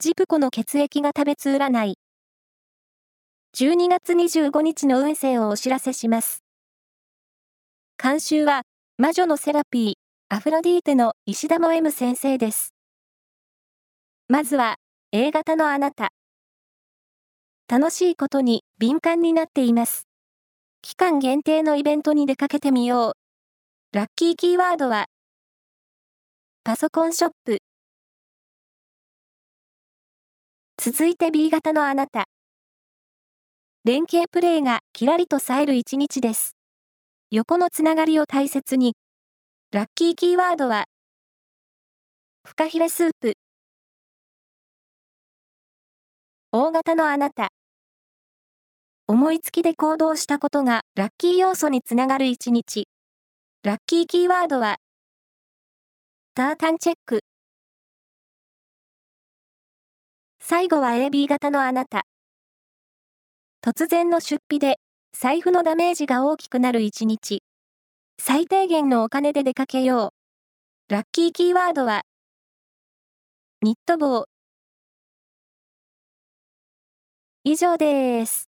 ジプコの血液が食べつ占い。12月25日の運勢をお知らせします。監修は、魔女のセラピー、アフロディーテの石田も M 先生です。まずは、A 型のあなた。楽しいことに敏感になっています。期間限定のイベントに出かけてみよう。ラッキーキーワードは、パソコンショップ。続いて B 型のあなた。連携プレーがキラリと冴える一日です。横のつながりを大切に。ラッキーキーワードは、フカヒレスープ。O 型のあなた。思いつきで行動したことがラッキー要素につながる一日。ラッキーキーワードは、タータンチェック。最後は AB 型のあなた。突然の出費で財布のダメージが大きくなる一日。最低限のお金で出かけよう。ラッキーキーワードは、ニット帽。以上です。